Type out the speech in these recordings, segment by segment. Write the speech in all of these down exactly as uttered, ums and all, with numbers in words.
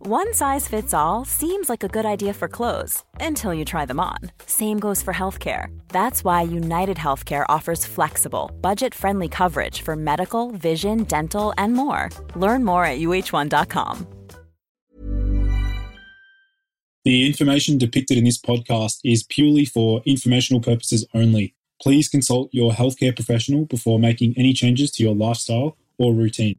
One size fits all seems like a good idea for clothes until you try them on. Same goes for healthcare. That's why United Healthcare offers flexible, budget-friendly coverage for medical, vision, dental, and more. Learn more at U H one dot com. The information depicted in this podcast is purely for informational purposes only. Please consult your healthcare professional before making any changes to your lifestyle or routine.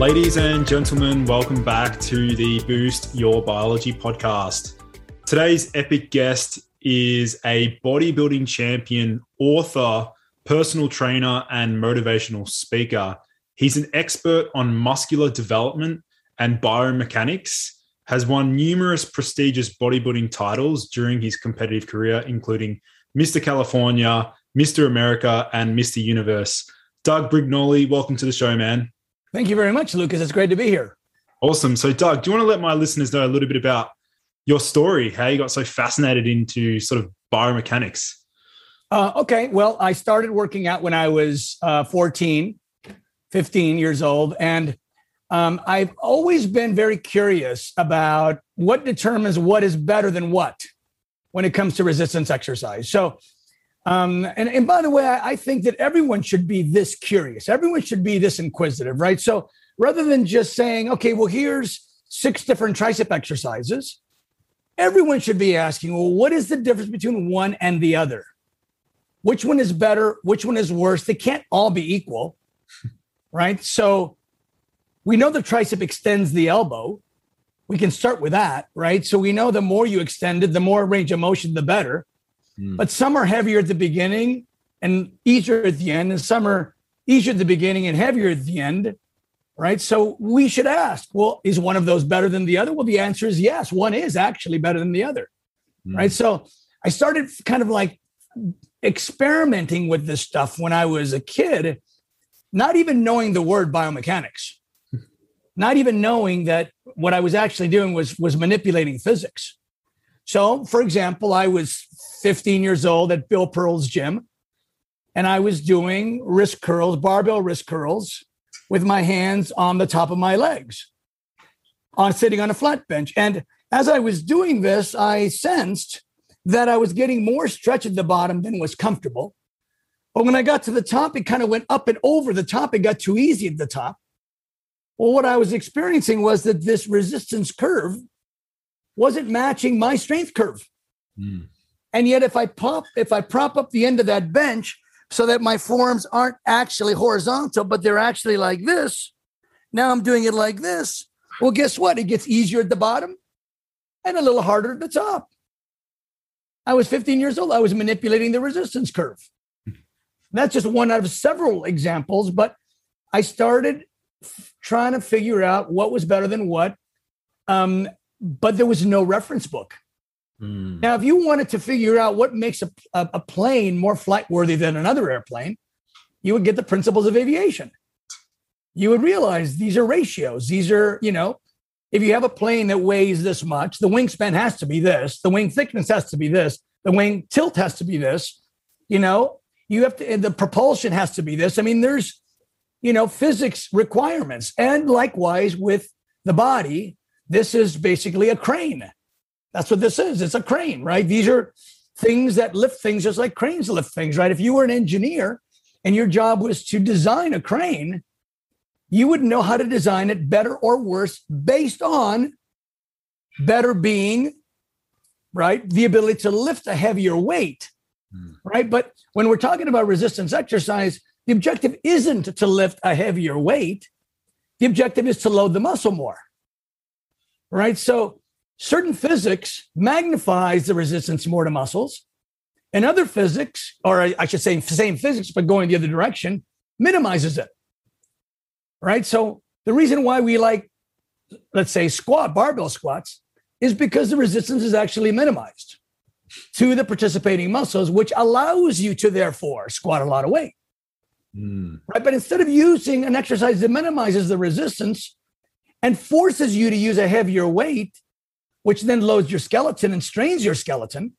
Ladies and gentlemen, welcome back to the Boost Your Biology podcast. Today's epic guest is a bodybuilding champion, author, personal trainer, and motivational speaker. He's an expert on muscular development and biomechanics, has won numerous prestigious bodybuilding titles during his competitive career, including Mister California, Mister America, and Mister Universe. Doug Brignole, welcome to the show, man. Thank you very much, Lucas. It's great to be here. Awesome. So, Doug, do you want to let my listeners know a little bit about your story, how you got so fascinated into sort of biomechanics? Uh, okay. Well, I started working out when I was uh, fourteen, fifteen years old. And um, I've always been very curious about what determines what is better than what when it comes to resistance exercise. So, Um, and, and by the way, I, I think that everyone should be this curious. Everyone should be this inquisitive, right? So rather than just saying, okay, well, here's six different tricep exercises, everyone should be asking, well, what is the difference between one and the other? Which one is better? Which one is worse? They can't all be equal, right? So we know the tricep extends the elbow. We can start with that, right? So we know the more you extend it, the more range of motion, the better. But some are heavier at the beginning and easier at the end, and some are easier at the beginning and heavier at the end, right? So we should ask, well, is one of those better than the other? Well, the answer is yes, one is actually better than the other, mm. right? So I started kind of like experimenting with this stuff when I was a kid, not even knowing the word biomechanics, not even knowing that what I was actually doing was, was manipulating physics. So, for example, I was fifteen years old at Bill Pearl's gym, and I was doing wrist curls, barbell wrist curls, with my hands on the top of my legs, on sitting on a flat bench. And as I was doing this, I sensed that I was getting more stretch at the bottom than was comfortable. But when I got to the top, it kind of went up and over the top. It got too easy at the top. Well, what I was experiencing was that this resistance curve wasn't matching my strength curve. Mm. And yet if I pop, if I prop up the end of that bench so that my forearms aren't actually horizontal, but they're actually like this, now I'm doing it like this. Well, guess what? It gets easier at the bottom and a little harder at the top. I was fifteen years old. I was manipulating the resistance curve. That's just one out of several examples, but I started f- trying to figure out what was better than what, um, but there was no reference book. Mm. Now, if you wanted to figure out what makes a, a, a plane more flight worthy than another airplane, you would get the principles of aviation. You would realize these are ratios. These are, you know, if you have a plane that weighs this much, the wingspan has to be this, the wing thickness has to be this, the wing tilt has to be this, you know, you have to, the propulsion has to be this. I mean, there's, you know, physics requirements. And likewise with the body, this is basically a crane. That's what this is. It's a crane, right? These are things that lift things just like cranes lift things, right? If you were an engineer and your job was to design a crane, you would know how to design it better or worse based on better being, right? The ability to lift a heavier weight, mm. right? But when we're talking about resistance exercise, the objective isn't to lift a heavier weight. The objective is to load the muscle more, right? So certain physics magnifies the resistance more to muscles, and other physics, or I should say same physics, but going the other direction, minimizes it, right? So the reason why we like, let's say, squat, barbell squats, is because the resistance is actually minimized to the participating muscles, which allows you to therefore squat a lot of weight, mm. right? But instead of using an exercise that minimizes the resistance and forces you to use a heavier weight, which then loads your skeleton and strains your skeleton,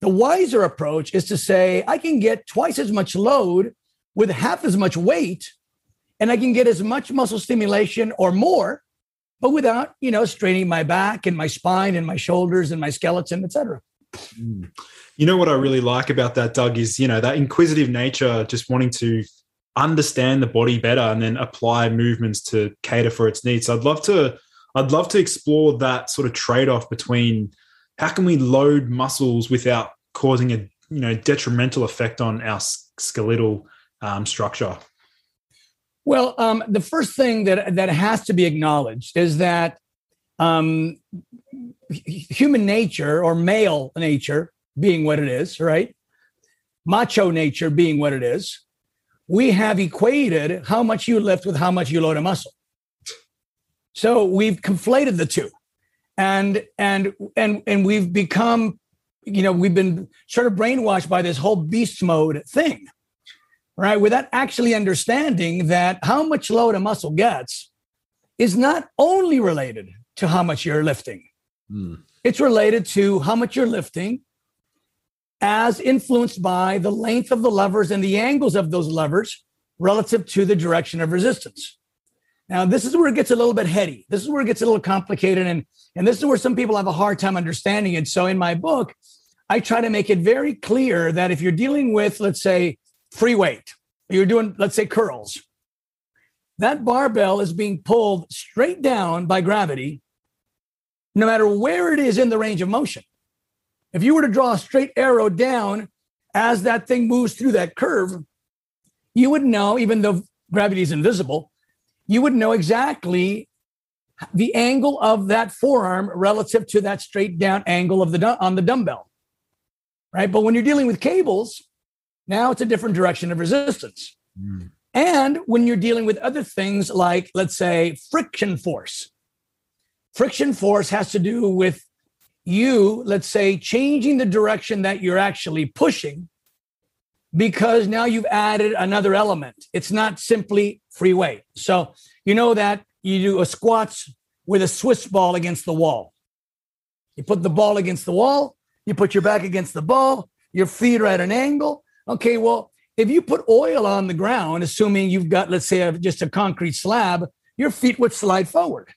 the wiser approach is to say, I can get twice as much load with half as much weight, and I can get as much muscle stimulation or more, but without, you know, straining my back and my spine and my shoulders and my skeleton, et cetera. Mm. You know what I really like about that, Doug, is, you know, that inquisitive nature, just wanting to understand the body better and then apply movements to cater for its needs. So I'd love to I'd love to explore that sort of trade-off between how can we load muscles without causing a, you know, detrimental effect on our skeletal um, structure. Well, um, the first thing that, that has to be acknowledged is that um, human nature, or male nature being what it is, right? Macho nature being what it is, we have equated how much you lift with how much you load a muscle. So we've conflated the two, and and and and we've become, you know, we've been sort of brainwashed by this whole beast mode thing, right? Without actually understanding that how much load a muscle gets is not only related to how much you're lifting. Mm. It's related to how much you're lifting as influenced by the length of the levers and the angles of those levers relative to the direction of resistance. Now, this is where it gets a little bit heady. This is where it gets a little complicated. And, and this is where some people have a hard time understanding it. So in my book, I try to make it very clear that if you're dealing with, let's say, free weight, you're doing, let's say, curls, that barbell is being pulled straight down by gravity, no matter where it is in the range of motion. If you were to draw a straight arrow down as that thing moves through that curve, you would know, even though gravity is invisible, you would know exactly the angle of that forearm relative to that straight down angle of the on the dumbbell, right? But when you're dealing with cables, now it's a different direction of resistance. Mm. And when you're dealing with other things like, let's say, friction force, friction force has to do with you, let's say, changing the direction that you're actually pushing, because now you've added another element. It's not simply free weight. So you know that you do a squats with a Swiss ball against the wall. You put the ball against the wall. You put your back against the ball. Your feet are at an angle. Okay, well, if you put oil on the ground, assuming you've got, let's say, a, just a concrete slab, your feet would slide forward.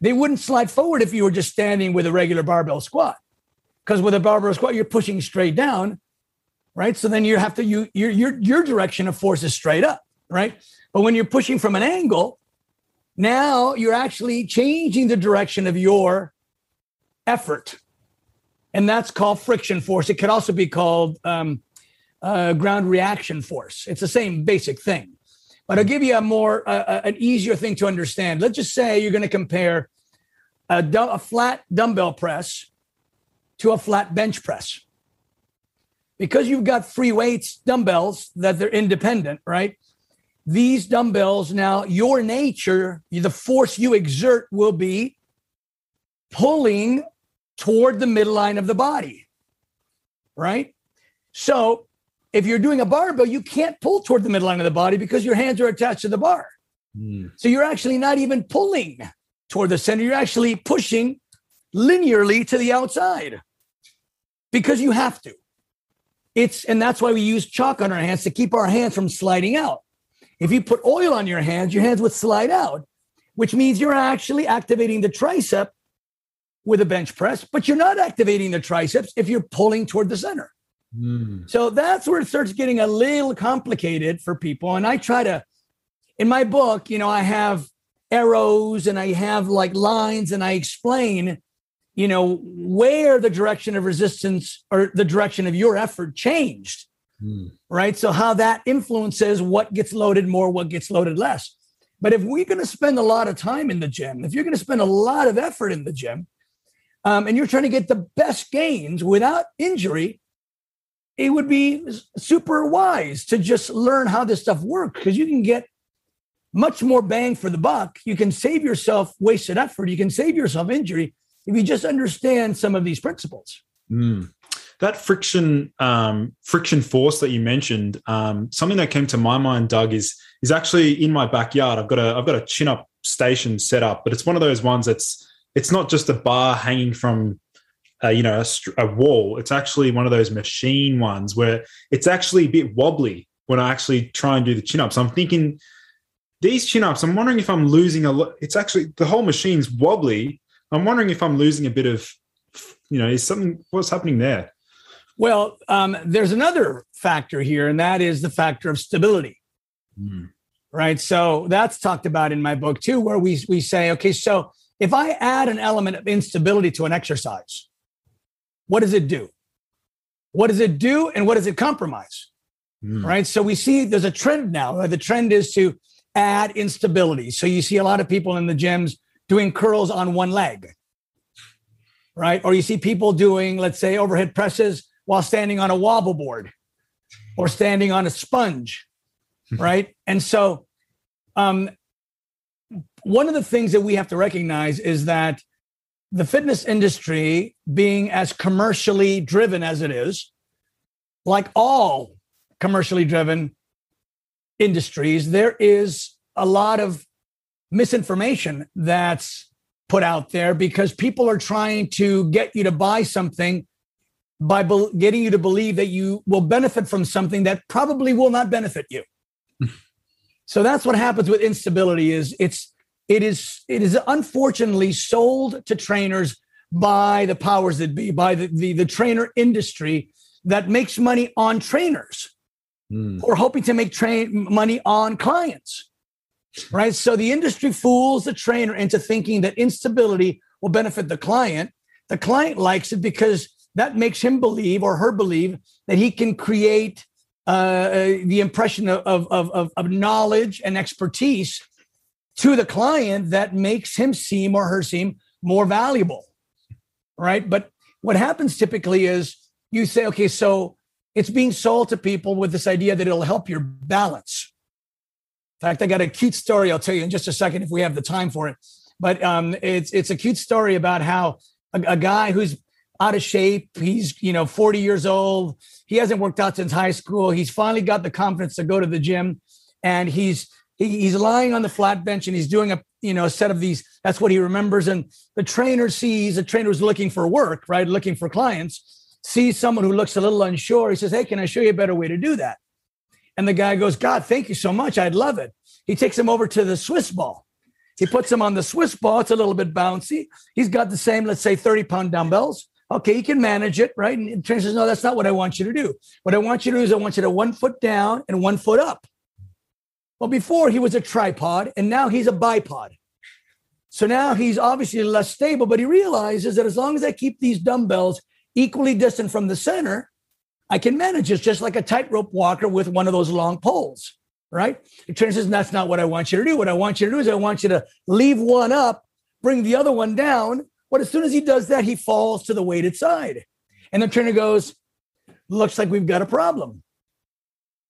They wouldn't slide forward if you were just standing with a regular barbell squat, because with a barbell squat, you're pushing straight down. Right. So then you have to, you, your, your, your direction of force is straight up. Right. But when you're pushing from an angle, now you're actually changing the direction of your effort. And that's called friction force. It could also be called um, uh, ground reaction force. It's the same basic thing, but I'll give you a more, uh, an easier thing to understand. Let's just say you're going to compare a, du- a flat dumbbell press to a flat bench press. Because you've got free weights, dumbbells, that they're independent, right? These dumbbells now, your nature, the force you exert will be pulling toward the midline of the body, right? So if you're doing a barbell, you can't pull toward the midline of the body because your hands are attached to the bar. Mm. So you're actually not even pulling toward the center. You're actually pushing linearly to the outside because you have to. It's, and that's why we use chalk on our hands to keep our hands from sliding out. If you put oil on your hands, your hands would slide out, which means you're actually activating the tricep with a bench press, but you're not activating the triceps if you're pulling toward the center. Mm. So that's where it starts getting a little complicated for people. And I try to, in my book, you know, I have arrows and I have like lines and I explain, you know, where the direction of resistance or the direction of your effort changed, mm. right? So how that influences what gets loaded more, what gets loaded less. But if we're going to spend a lot of time in the gym, if you're going to spend a lot of effort in the gym, um, and you're trying to get the best gains without injury, it would be super wise to just learn how this stuff works because you can get much more bang for the buck. You can save yourself wasted effort. You can save yourself injury if you just understand some of these principles. Mm. That friction um, friction force that you mentioned, um, something that came to my mind, Doug, is is actually in my backyard. I've got a I've got a chin up station set up, but it's one of those ones that's it's not just a bar hanging from Uh, you know, a, a wall. It's actually one of those machine ones where it's actually a bit wobbly when I actually try and do the chin-ups. I'm thinking these chin-ups, I'm wondering if I'm losing a lot. It's actually, the whole machine's wobbly. I'm wondering if I'm losing a bit of, you know, is something, what's happening there? Well, um, there's another factor here, and that is the factor of stability, mm. right? So that's talked about in my book too, where we we say, okay, so if I add an element of instability to an exercise, what does it do? What does it do? And what does it compromise? Mm. Right. So we see there's a trend now. The trend is to add instability. So you see a lot of people in the gyms doing curls on one leg. Right. Or you see people doing, let's say, overhead presses while standing on a wobble board or standing on a sponge. Right. And so um, one of the things that we have to recognize is that the fitness industry, being as commercially driven as it is, like all commercially driven industries, there is a lot of misinformation that's put out there because people are trying to get you to buy something by be- getting you to believe that you will benefit from something that probably will not benefit you. So that's what happens with instability is it's It is it is unfortunately sold to trainers by the powers that be, by the, the, the trainer industry that makes money on trainers mm. or hoping to make tra- money on clients, right? So the industry fools the trainer into thinking that instability will benefit the client. The client likes it because that makes him believe or her believe that he can create uh, the impression of, of, of, of knowledge and expertise to the client that makes him seem or her seem more valuable, right? But what happens typically is you say, okay, so it's being sold to people with this idea that it'll help your balance. In fact, I got a cute story I'll tell you in just a second if we have the time for it. But um, it's it's a cute story about how a, a guy who's out of shape, he's, you know, forty years old, he hasn't worked out since high school, he's finally got the confidence to go to the gym, and he's He's lying on the flat bench and he's doing a, you know, a set of these. That's what he remembers. And the trainer sees, the trainer who's looking for work, right? Looking for clients, sees someone who looks a little unsure. He says, hey, can I show you a better way to do that? And the guy goes, God, thank you so much. I'd love it. He takes him over to the Swiss ball. He puts him on the Swiss ball. It's a little bit bouncy. He's got the same, let's say, thirty pound dumbbells. Okay, he can manage it, right? And the trainer says, no, that's not what I want you to do. What I want you to do is I want you to one foot down and one foot up. Well, before he was a tripod and now he's a bipod. So now he's obviously less stable, but he realizes that as long as I keep these dumbbells equally distant from the center, I can manage it just like a tightrope walker with one of those long poles, right? It turns out that's not what I want you to do. What I want you to do is I want you to leave one up, bring the other one down. But as soon as he does that, he falls to the weighted side. And the trainer goes, looks like we've got a problem.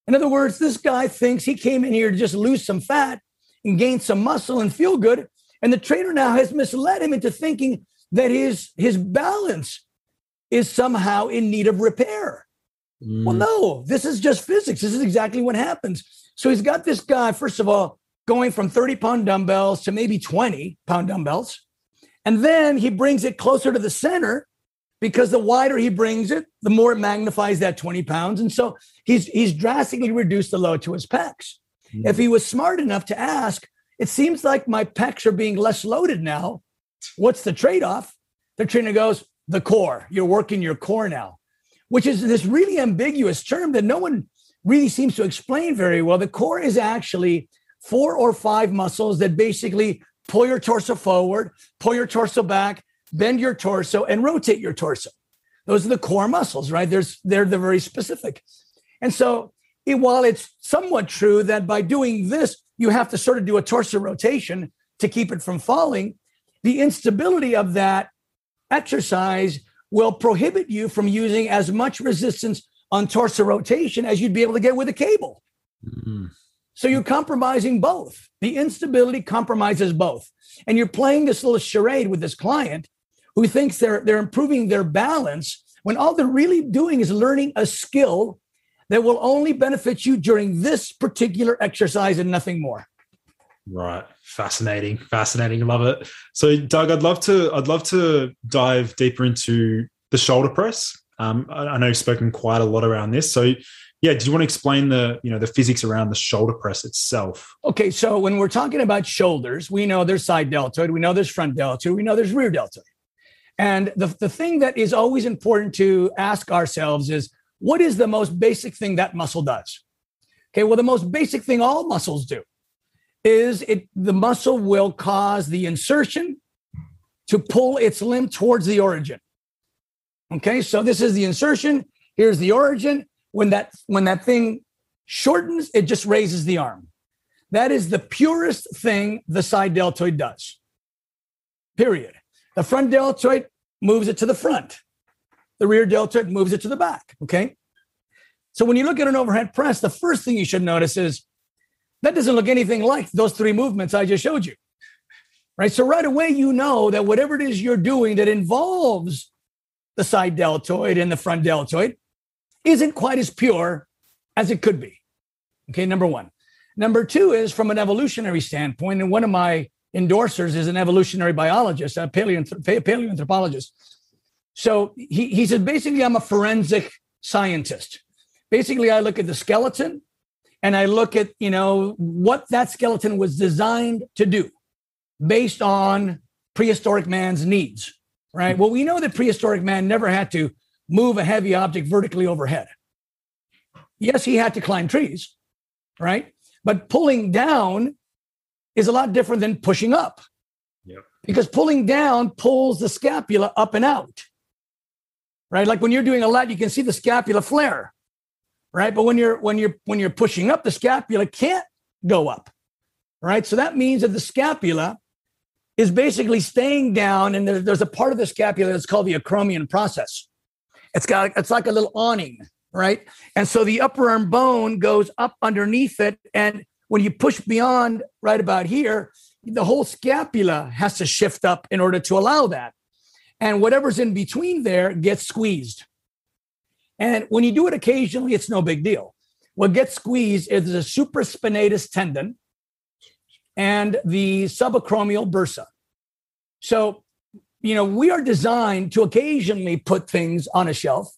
In other words, this guy thinks he came in here to just lose some fat and gain some muscle and feel good. And the trainer now has misled him into thinking that his his balance is somehow in need of repair. Mm. Well, no, this is just physics. This is exactly what happens. So he's got this guy, first of all, going from thirty pound dumbbells to maybe twenty pound dumbbells. And then he brings it closer to the center, because the wider he brings it, the more it magnifies that twenty pounds. And so he's he's drastically reduced the load to his pecs. Mm. If he was smart enough to ask, it seems like my pecs are being less loaded now. What's the trade-off? The trainer goes, the core. You're working your core now, which is this really ambiguous term that no one really seems to explain very well. The core is actually four or five muscles that basically pull your torso forward, pull your torso back, bend your torso, and rotate your torso. Those are the core muscles, right? There's, they're the very specific. And so it, while it's somewhat true that by doing this, you have to sort of do a torso rotation to keep it from falling, the instability of that exercise will prohibit you from using as much resistance on torso rotation as you'd be able to get with a cable. Mm-hmm. So you're compromising both. The instability compromises both. And you're playing this little charade with this client who thinks they're they're improving their balance when all they're really doing is learning a skill that will only benefit you during this particular exercise and nothing more. Right. Fascinating. Fascinating. Love it. So, Doug, I'd love to I'd love to dive deeper into the shoulder press. Um, I, I know you've spoken quite a lot around this. So, yeah, do you want to explain the, you know, the physics around the shoulder press itself? Okay, so when we're talking about shoulders, we know there's side deltoid, we know there's front deltoid, we know there's rear deltoid. And the, the thing that is always important to ask ourselves is, what is the most basic thing that muscle does? Okay, well, the most basic thing all muscles do is it the muscle will cause the insertion to pull its limb towards the origin. Okay, so this is the insertion, here's the origin. When that when that thing shortens, it just raises the arm. That is the purest thing the side deltoid does, period. The front deltoid moves it to the front. The rear deltoid moves it to the back, okay? So when you look at an overhead press, the first thing you should notice is that doesn't look anything like those three movements I just showed you, right? So right away, you know that whatever it is you're doing that involves the side deltoid and the front deltoid isn't quite as pure as it could be. Okay, number one. Number two is from an evolutionary standpoint, and one of my endorsers is an evolutionary biologist, a paleoanthrop- paleoanthropologist. So he, he said, basically, I'm a forensic scientist. Basically, I look at the skeleton and I look at, you know, what that skeleton was designed to do based on prehistoric man's needs, right? Well, we know that prehistoric man never had to move a heavy object vertically overhead. Yes, he had to climb trees, right? But pulling down is a lot different than pushing up. Yep. Because pulling down pulls the scapula up and out, right? Like when you're doing a lat, you can see the scapula flare, right? But when you're when you're when you're pushing up, the scapula can't go up, right? So that means that the scapula is basically staying down, and there's, there's a part of the scapula that's called the acromion process. It's got, it's like a little awning, right? And so the upper arm bone goes up underneath it. And when you push beyond right about here, the whole scapula has to shift up in order to allow that. And whatever's in between there gets squeezed. And when you do it occasionally, it's no big deal. What gets squeezed is the supraspinatus tendon and the subacromial bursa. So, you know, we are designed to occasionally put things on a shelf,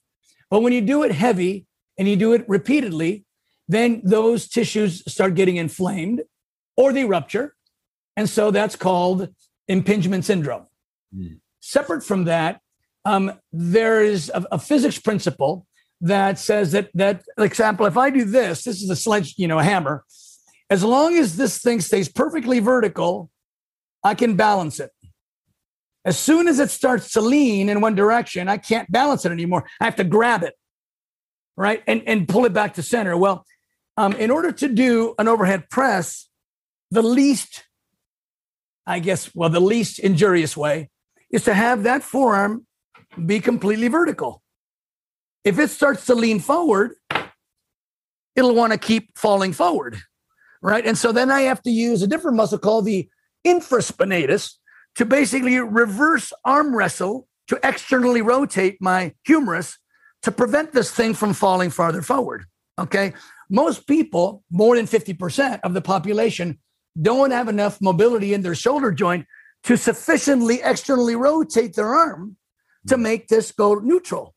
but when you do it heavy and you do it repeatedly, then those tissues start getting inflamed or they rupture. And so that's called impingement syndrome. Mm. Separate from that, um, there is a, a physics principle that says that, that, for example, if I do this, this is a sledge, you know, a hammer. As long as this thing stays perfectly vertical, I can balance it. As soon as it starts to lean in one direction, I can't balance it anymore. I have to grab it, right, and, and pull it back to center. Well, um, in order to do an overhead press, the least, I guess, well, the least injurious way is to have that forearm be completely vertical. If it starts to lean forward, it'll want to keep falling forward, right? And so then I have to use a different muscle called the infraspinatus, to basically reverse arm wrestle to externally rotate my humerus to prevent this thing from falling farther forward, okay? Most people, more than fifty percent of the population, don't have enough mobility in their shoulder joint to sufficiently externally rotate their arm to make this go neutral.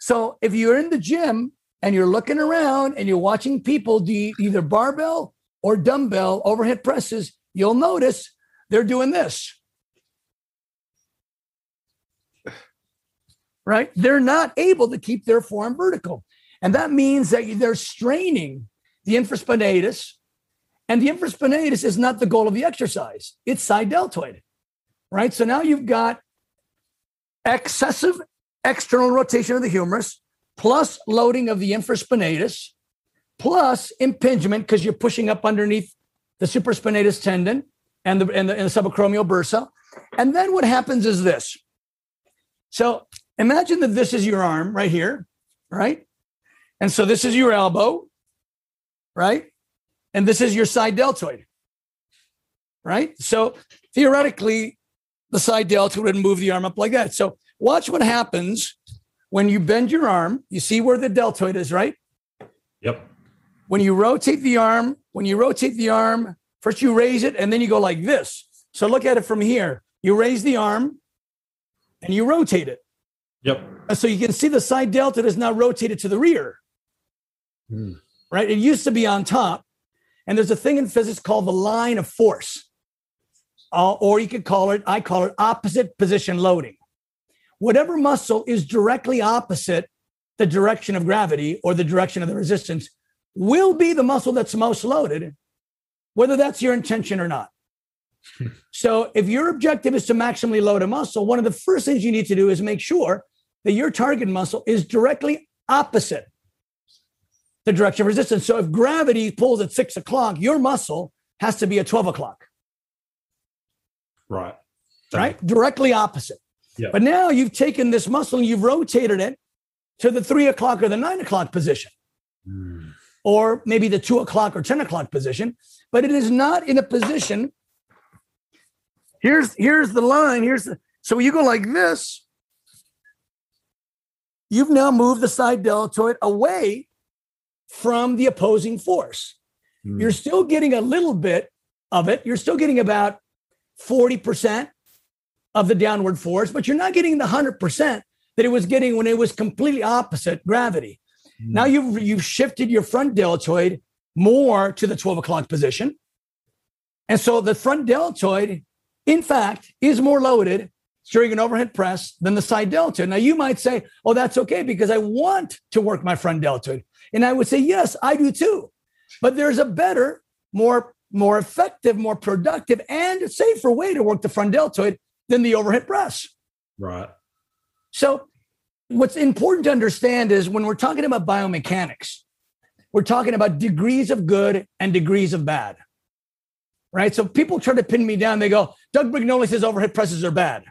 So if you're in the gym and you're looking around and you're watching people do either barbell or dumbbell overhead presses, you'll notice they're doing this. Right? They're not able to keep their forearm vertical. And that means that they're straining the infraspinatus. And the infraspinatus is not the goal of the exercise. It's side deltoid, right? So now you've got excessive external rotation of the humerus, plus loading of the infraspinatus, plus impingement because you're pushing up underneath the supraspinatus tendon and the, and the, and the subacromial bursa. And then what happens is this. So imagine that this is your arm right here, right? And so this is your elbow, right? And this is your side deltoid, right? So theoretically, the side deltoid would move the arm up like that. So watch what happens when you bend your arm. You see where the deltoid is, right? Yep. When you rotate the arm, when you rotate the arm, first you raise it, and then you go like this. So look at it from here. You raise the arm, and you rotate it. Yep. And so you can see the side deltoid is now rotated to the rear, mm. right? It used to be on top. And there's a thing in physics called the line of force, uh, or you could call it, I call it opposite position loading. Whatever muscle is directly opposite the direction of gravity or the direction of the resistance will be the muscle that's most loaded, whether that's your intention or not. So if your objective is to maximally load a muscle, one of the first things you need to do is make sure that your target muscle is directly opposite the direction of resistance. So if gravity pulls at six o'clock, your muscle has to be at twelve o'clock. Right. Right. Yeah. Directly opposite. Yeah. But now you've taken this muscle and you've rotated it to the three o'clock or the nine o'clock position, mm. or maybe the two o'clock or ten o'clock position, but it is not in a position. Here's, here's the line. Here's the, so you go like this, you've now moved the side deltoid away from the opposing force. Mm. You're still getting a little bit of it. You're still getting about forty percent of the downward force, but you're not getting the one hundred percent that it was getting when it was completely opposite gravity. Mm. Now you've, you've shifted your front deltoid more to the twelve o'clock position. And so the front deltoid, in fact, is more loaded during an overhead press than the side deltoid. Now you might say, oh, that's okay because I want to work my front deltoid. And I would say, yes, I do too. But there's a better, more, more effective, more productive, and safer way to work the front deltoid than the overhead press. Right. So what's important to understand is when we're talking about biomechanics, we're talking about degrees of good and degrees of bad. Right? So people try to pin me down. They go, Doug Brignole says overhead presses are bad.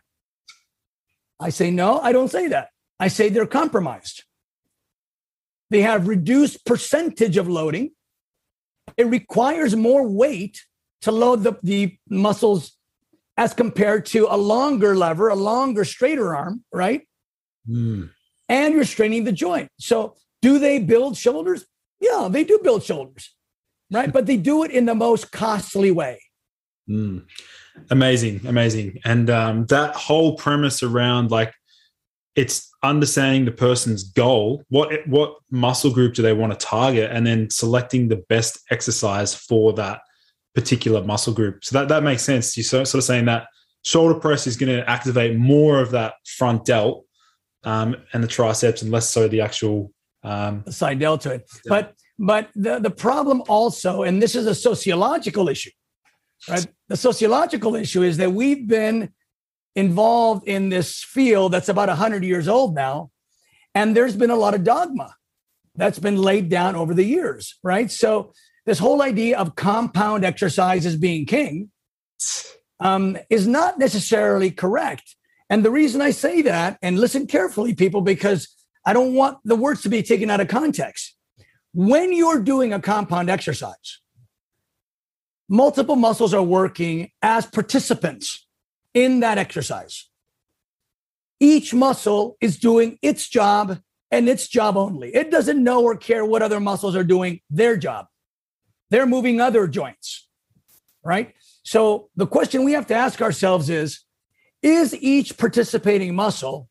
I say, no, I don't say that. I say they're compromised. They have reduced percentage of loading. It requires more weight to load the, the muscles as compared to a longer lever, a longer, straighter arm, right? Mm. And you're straining the joint. So do they build shoulders? Yeah, they do build shoulders, right? But they do it in the most costly way. Mm. Amazing, amazing. And um, that whole premise around like, it's understanding the person's goal, what what muscle group do they want to target, and then selecting the best exercise for that particular muscle group. So that, that makes sense. You're sort of saying that shoulder press is going to activate more of that front delt um, and the triceps and less so the actual um, side deltoid. Yeah. But but the, the problem also, and this is a sociological issue, right? The sociological issue is that we've been involved in this field that's about one hundred years old now, and there's been a lot of dogma that's been laid down over the years, right? So this whole idea of compound exercises being king um, is not necessarily correct. And the reason I say that, and listen carefully, people, because I don't want the words to be taken out of context. When you're doing a compound exercise, multiple muscles are working as participants in that exercise. Each muscle is doing its job and its job only. It doesn't know or care what other muscles are doing their job. They're moving other joints, right? So the question we have to ask ourselves is, is each participating muscle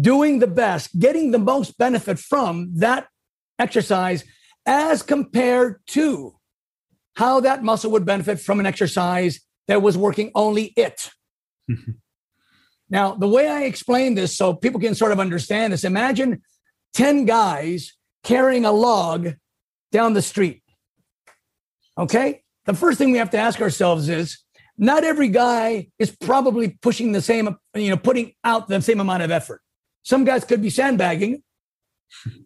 doing the best, getting the most benefit from that exercise as compared to how that muscle would benefit from an exercise that was working only it? Now, the way I explain this so people can sort of understand this, imagine ten guys carrying a log down the street, okay? The first thing we have to ask ourselves is, not every guy is probably pushing the same, you know, putting out the same amount of effort. Some guys could be sandbagging.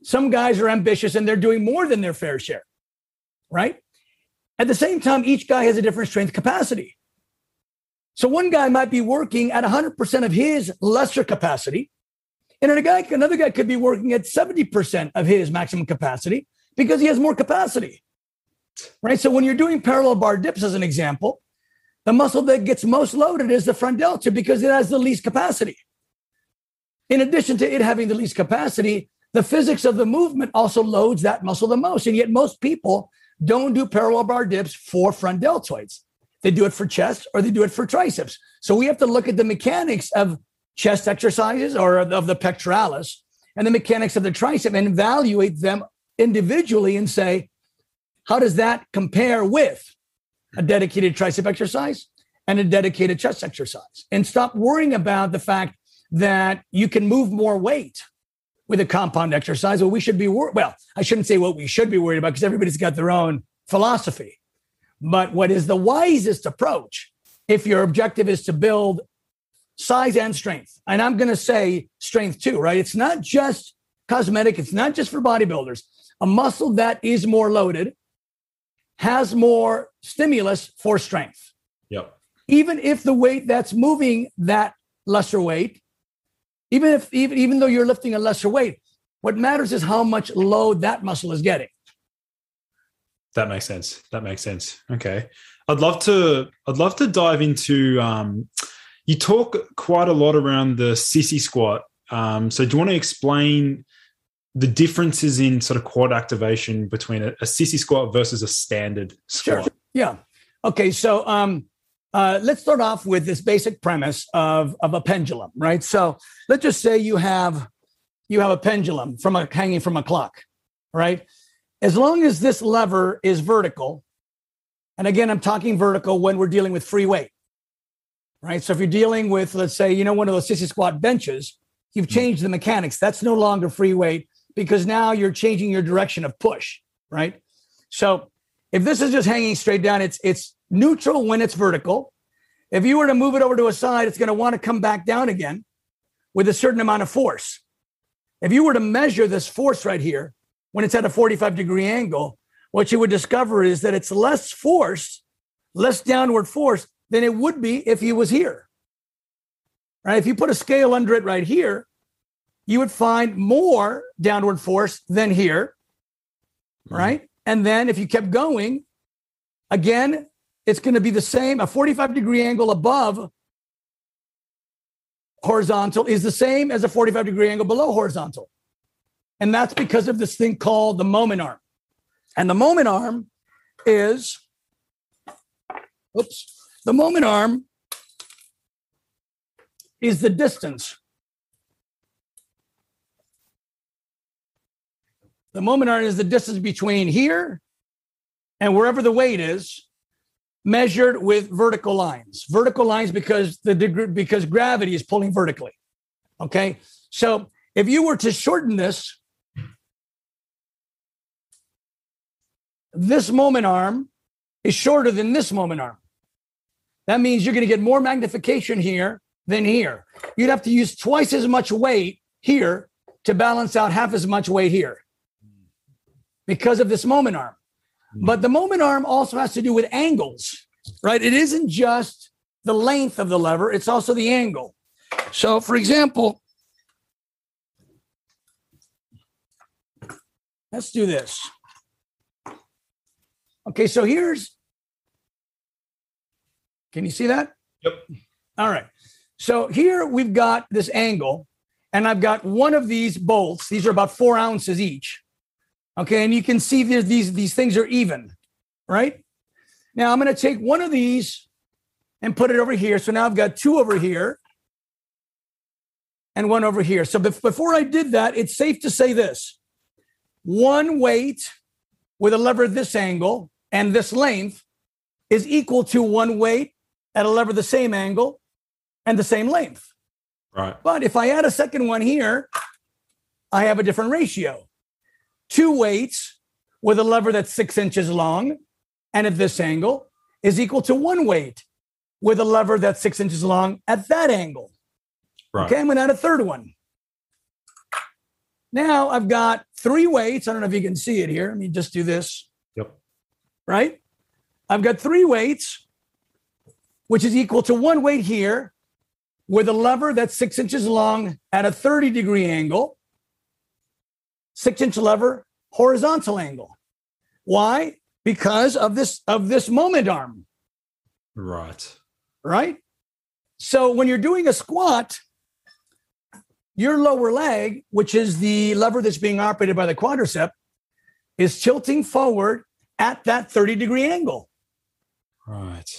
Some guys are ambitious and they're doing more than their fair share, right? At the same time, each guy has a different strength capacity. So one guy might be working at one hundred percent of his lesser capacity, and another guy, another guy could be working at seventy percent of his maximum capacity because he has more capacity, right? So when you're doing parallel bar dips, as an example, the muscle that gets most loaded is the front deltoid because it has the least capacity. In addition to it having the least capacity, the physics of the movement also loads that muscle the most. And yet most people don't do parallel bar dips for front deltoids. They do it for chest or they do it for triceps. So we have to look at the mechanics of chest exercises or of the pectoralis and the mechanics of the tricep and evaluate them individually and say, how does that compare with a dedicated tricep exercise and a dedicated chest exercise? And stop worrying about the fact that you can move more weight with a compound exercise. Well, we should be, wor- well, I shouldn't say what we should be worried about because everybody's got their own philosophy. But what is the wisest approach if your objective is to build size and strength? And I'm going to say strength too, right? It's not just cosmetic. It's not just for bodybuilders. A muscle that is more loaded has more stimulus for strength. Yep. Even if the weight that's moving that lesser weight, Even if even, even though you're lifting a lesser weight, what matters is how much load that muscle is getting. That makes sense. That makes sense. Okay. I'd love to I'd love to dive into um, you talk quite a lot around the sissy squat. Um, so do you want to explain the differences in sort of quad activation between a, a sissy squat versus a standard squat? Sure. Yeah. Okay. So um Uh, let's start off with this basic premise of, of a pendulum, right? So let's just say you have you have a pendulum from a, hanging from a clock, right? As long as this lever is vertical, and again, I'm talking vertical when we're dealing with free weight, right? So if you're dealing with, let's say, you know, one of those sissy squat benches, you've changed the mechanics. That's no longer free weight because now you're changing your direction of push, right? So if this is just hanging straight down, it's it's neutral when it's vertical. If you were to move it over to a side, it's going to want to come back down again with a certain amount of force. If you were to measure this force right here, when it's at a forty-five degree angle, what you would discover is that it's less force, less downward force than it would be if he was here, right? If you put a scale under it right here, you would find more downward force than here, right? And then if you kept going, again, it's going to be the same. A forty-five degree angle above horizontal is the same as a forty-five degree angle below horizontal. And that's because of this thing called the moment arm. And the moment arm is, oops, the moment arm is the distance. The moment arm is the distance between here and wherever the weight is, measured with vertical lines. Vertical lines because the degree, because gravity is pulling vertically. Okay, so if you were to shorten this, this moment arm is shorter than this moment arm. That means you're going to get more magnification here than here. You'd have to use twice as much weight here to balance out half as much weight here because of this moment arm. But the moment arm also has to do with angles, right? It isn't just the length of the lever. It's also the angle. So, for example, let's do this. Okay, so here's, can you see that? Yep. All right. So here we've got this angle, and I've got one of these bolts. These are about four ounces each. Okay. And you can see these, these, these things are even, right? Now I'm going to take one of these and put it over here. So now I've got two over here and one over here. So be- before I did that, it's safe to say this. One weight with a lever this angle and this length is equal to one weight at a lever the same angle and the same length. Right. But if I add a second one here, I have a different ratio. Two weights with a lever that's six inches long and at this angle is equal to one weight with a lever that's six inches long at that angle. Right. Okay, I'm going to add a third one. Now I've got three weights. I don't know if you can see it here. Let me just do this. Yep. Right? I've got three weights, which is equal to one weight here with a lever that's six inches long at a thirty degree angle, six inch lever, horizontal angle. Why? Because of this, of this moment arm. Right. Right. So when you're doing a squat, your lower leg, which is the lever that's being operated by the quadricep, is tilting forward at that thirty degree angle. Right.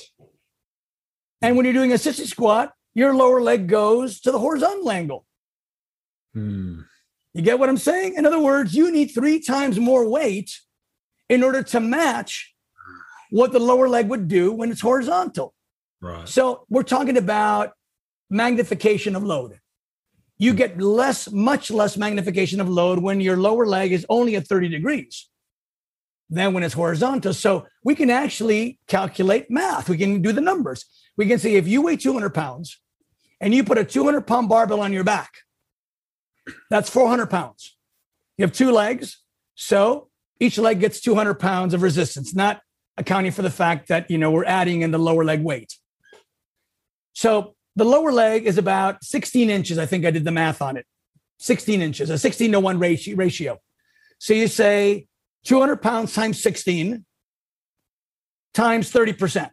And when you're doing a assisted squat, your lower leg goes to the horizontal angle. Hmm. You get what I'm saying? In other words, you need three times more weight in order to match what the lower leg would do when it's horizontal. Right. So we're talking about magnification of load. You get less, much less magnification of load when your lower leg is only at thirty degrees than when it's horizontal. So we can actually calculate math. We can do the numbers. We can say if you weigh two hundred pounds and you put a two hundred pound barbell on your back, that's four hundred pounds. You have two legs. So each leg gets two hundred pounds of resistance, not accounting for the fact that, you know, we're adding in the lower leg weight. So the lower leg is about sixteen inches. I think I did the math on it. sixteen inches, a sixteen to one ratio. So you say two hundred pounds times sixteen times thirty percent.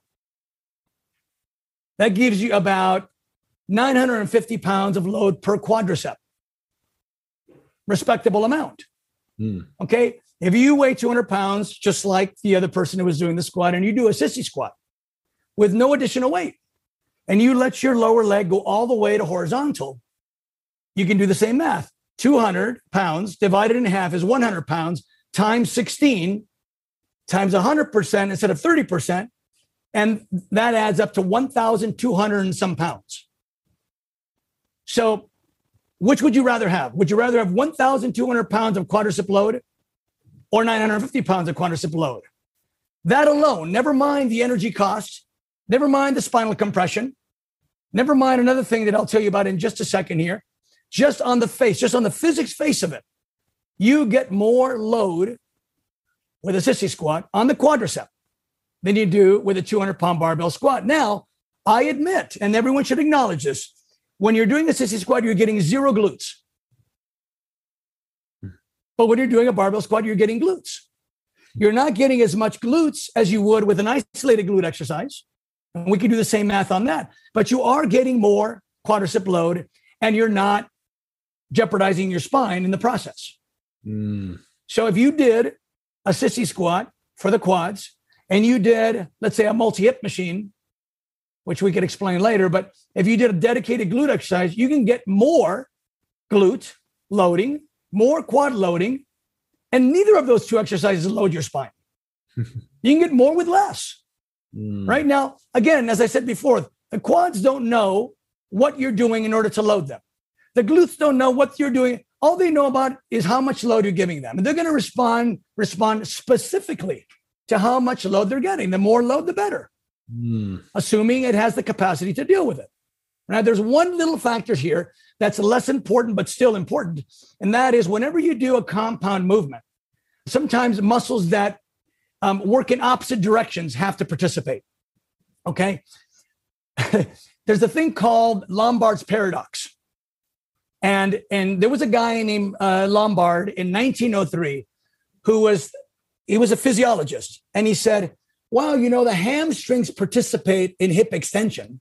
That gives you about nine hundred fifty pounds of load per quadricep. Respectable amount. Mm. Okay. If you weigh two hundred pounds, just like the other person who was doing the squat, and you do a sissy squat with no additional weight, and you let your lower leg go all the way to horizontal, you can do the same math. two hundred pounds divided in half is one hundred pounds times sixteen times one hundred percent instead of thirty percent. And that adds up to one thousand two hundred and some pounds. So which would you rather have? Would you rather have one thousand two hundred pounds of quadricep load or nine hundred fifty pounds of quadricep load? That alone, never mind the energy cost, never mind the spinal compression, never mind another thing that I'll tell you about in just a second here, just on the face, just on the physics face of it, you get more load with a sissy squat on the quadricep than you do with a two hundred pound barbell squat. Now, I admit, and everyone should acknowledge this, when you're doing a sissy squat, you're getting zero glutes. But when you're doing a barbell squat, you're getting glutes. You're not getting as much glutes as you would with an isolated glute exercise. And we can do the same math on that. But you are getting more quadricep load, and you're not jeopardizing your spine in the process. Mm. So if you did a sissy squat for the quads, and you did, let's say, a multi-hip machine, which we could explain later, but if you did a dedicated glute exercise, you can get more glute loading, more quad loading, and neither of those two exercises load your spine. You can get more with less. Mm. Right now, again, as I said before, the quads don't know what you're doing in order to load them. The glutes don't know what you're doing. All they know about is how much load you're giving them. And they're going to respond, respond specifically to how much load they're getting. The more load, the better, mm. assuming it has the capacity to deal with it. Now, there's one little factor here that's less important, but still important. And that is whenever you do a compound movement, sometimes muscles that um, work in opposite directions have to participate. Okay. There's a thing called Lombard's paradox. And, and there was a guy named uh, Lombard in nineteen oh three who was, he was a physiologist. And he said, wow, you know, the hamstrings participate in hip extension,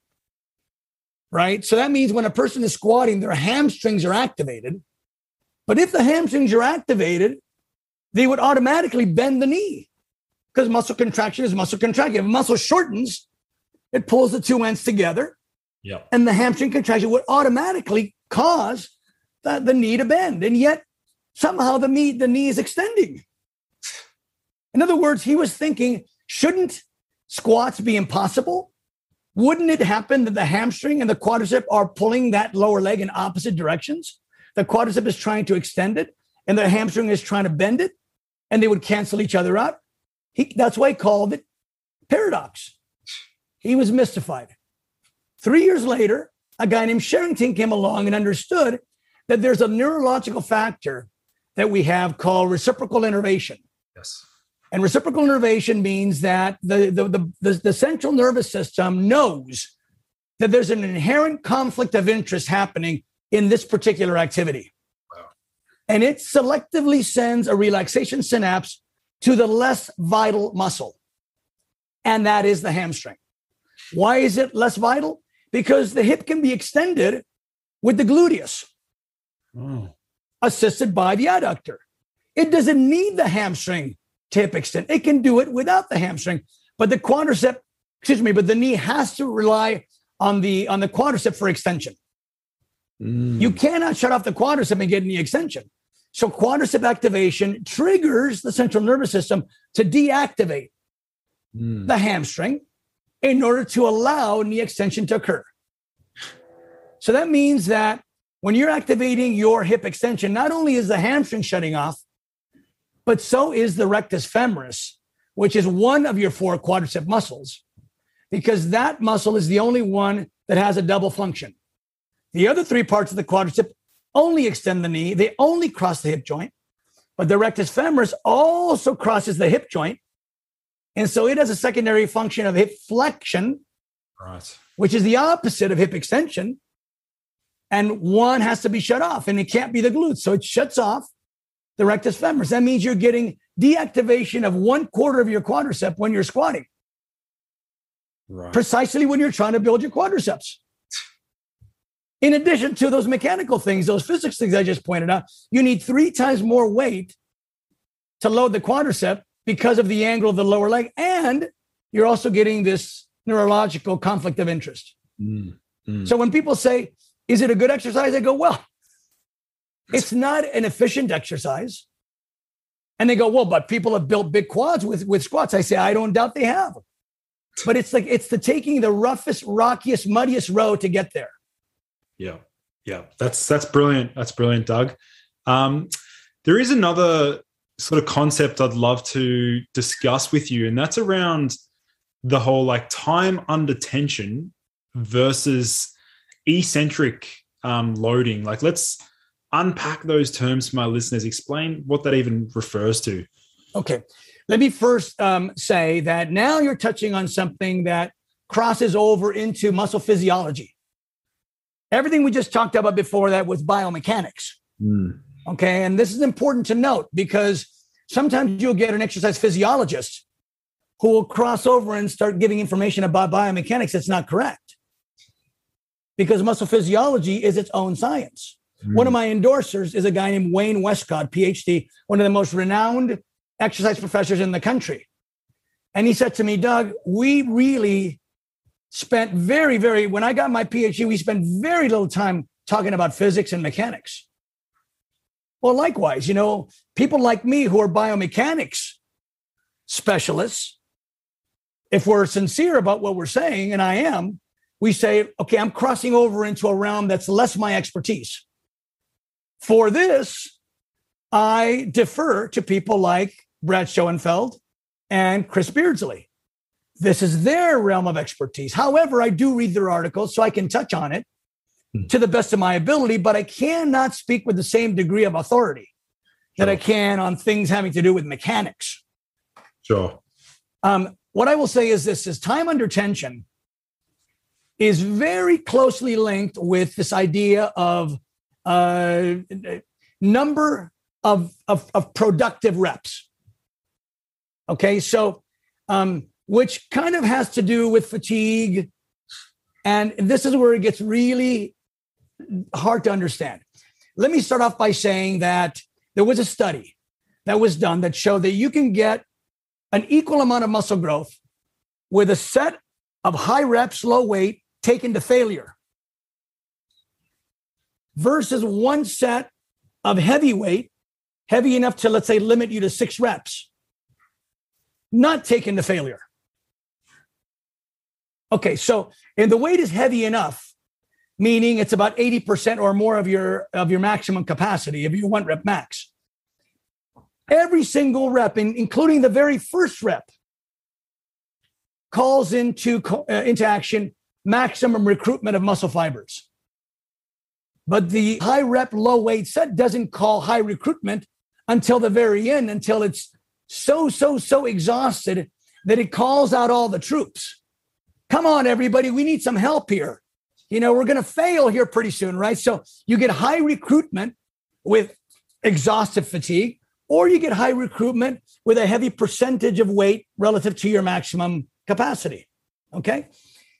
right? So that means when a person is squatting, their hamstrings are activated. But if the hamstrings are activated, they would automatically bend the knee because muscle contraction is muscle contraction. If muscle shortens, it pulls the two ends together. Yep. And the hamstring contraction would automatically cause the, the knee to bend. And yet somehow the knee, the knee is extending. In other words, he was thinking, shouldn't squats be impossible? Wouldn't it happen that the hamstring and the quadricep are pulling that lower leg in opposite directions? The quadricep is trying to extend it, and the hamstring is trying to bend it, and they would cancel each other out. He, that's why he called it paradox. He was mystified. Three years later, a guy named Sherrington came along and understood that there's a neurological factor that we have called reciprocal innervation. Yes. And reciprocal innervation means that the, the, the, the, the central nervous system knows that there's an inherent conflict of interest happening in this particular activity. Wow. And it selectively sends a relaxation synapse to the less vital muscle. And that is the hamstring. Why is it less vital? Because the hip can be extended with the gluteus, mm. assisted by the adductor. It doesn't need the hamstring to hip extend. It can do it without the hamstring, but the quadricep, excuse me, but the knee has to rely on the, on the quadricep for extension. Mm. You cannot shut off the quadricep and get knee extension. So quadricep activation triggers the central nervous system to deactivate mm. the hamstring in order to allow knee extension to occur. So that means that when you're activating your hip extension, not only is the hamstring shutting off, but so is the rectus femoris, which is one of your four quadricep muscles, because that muscle is the only one that has a double function. The other three parts of the quadricep only extend the knee. They only cross the hip joint, but the rectus femoris also crosses the hip joint. And so it has a secondary function of hip flexion, right, which is the opposite of hip extension. And one has to be shut off, and it can't be the glutes. So it shuts off the rectus femoris. That means you're getting deactivation of one quarter of your quadricep when you're squatting. Right. Precisely when you're trying to build your quadriceps. In addition to those mechanical things, those physics things I just pointed out, you need three times more weight to load the quadricep because of the angle of the lower leg. And you're also getting this neurological conflict of interest. Mm, mm. So when people say, is it a good exercise? I go, well, it's not an efficient exercise. And they go, well, but people have built big quads with, with squats. I say, I don't doubt they have. But it's like, it's the taking the roughest, rockiest, muddiest road to get there. Yeah. Yeah. That's, that's brilliant. That's brilliant, Doug. Um, there is another sort of concept I'd love to discuss with you, and that's around the whole like time under tension versus eccentric um, loading. Like, let's unpack those terms for my listeners. Explain what that even refers to. Okay. Let me first um, say that now you're touching on something that crosses over into muscle physiology. Everything we just talked about before that was biomechanics. Mm. Okay. And this is important to note because sometimes you'll get an exercise physiologist who will cross over and start giving information about biomechanics that's not correct, because muscle physiology is its own science. Mm. One of my endorsers is a guy named Wayne Westcott, P H D, one of the most renowned exercise professors in the country. And he said to me, Doug, we really spent very, very, when I got my P H D, we spent very little time talking about physics and mechanics. Well, likewise, you know, people like me who are biomechanics specialists, if we're sincere about what we're saying, and I am, we say, okay, I'm crossing over into a realm that's less my expertise. For this, I defer to people like Brad Schoenfeld and Chris Beardsley. This is their realm of expertise. However, I do read their articles, so I can touch on it to the best of my ability, but I cannot speak with the same degree of authority that sure. I can on things having to do with mechanics. Sure. Um, what I will say is this, is time under tension is very closely linked with this idea of uh, number of, of, of productive reps. Okay, so um, which kind of has to do with fatigue And this is where it gets really hard to understand. Let me start off by saying that there was a study that was done that showed that you can get an equal amount of muscle growth with a set of high reps, low weight, taken to failure versus one set of heavy weight, heavy enough to, let's say, limit you to six reps, not taken to failure. Okay, so, and the weight is heavy enough, meaning it's about eighty percent or more of your, of your maximum capacity if you want rep max. Every single rep, in, including the very first rep, calls into, uh, into action maximum recruitment of muscle fibers. But the high rep, low weight set doesn't call high recruitment until the very end, until it's so, so, so exhausted that it calls out all the troops. Come on, everybody, we need some help here. You know, we're going to fail here pretty soon, right? So you get high recruitment with exhaustive fatigue, or you get high recruitment with a heavy percentage of weight relative to your maximum capacity, okay?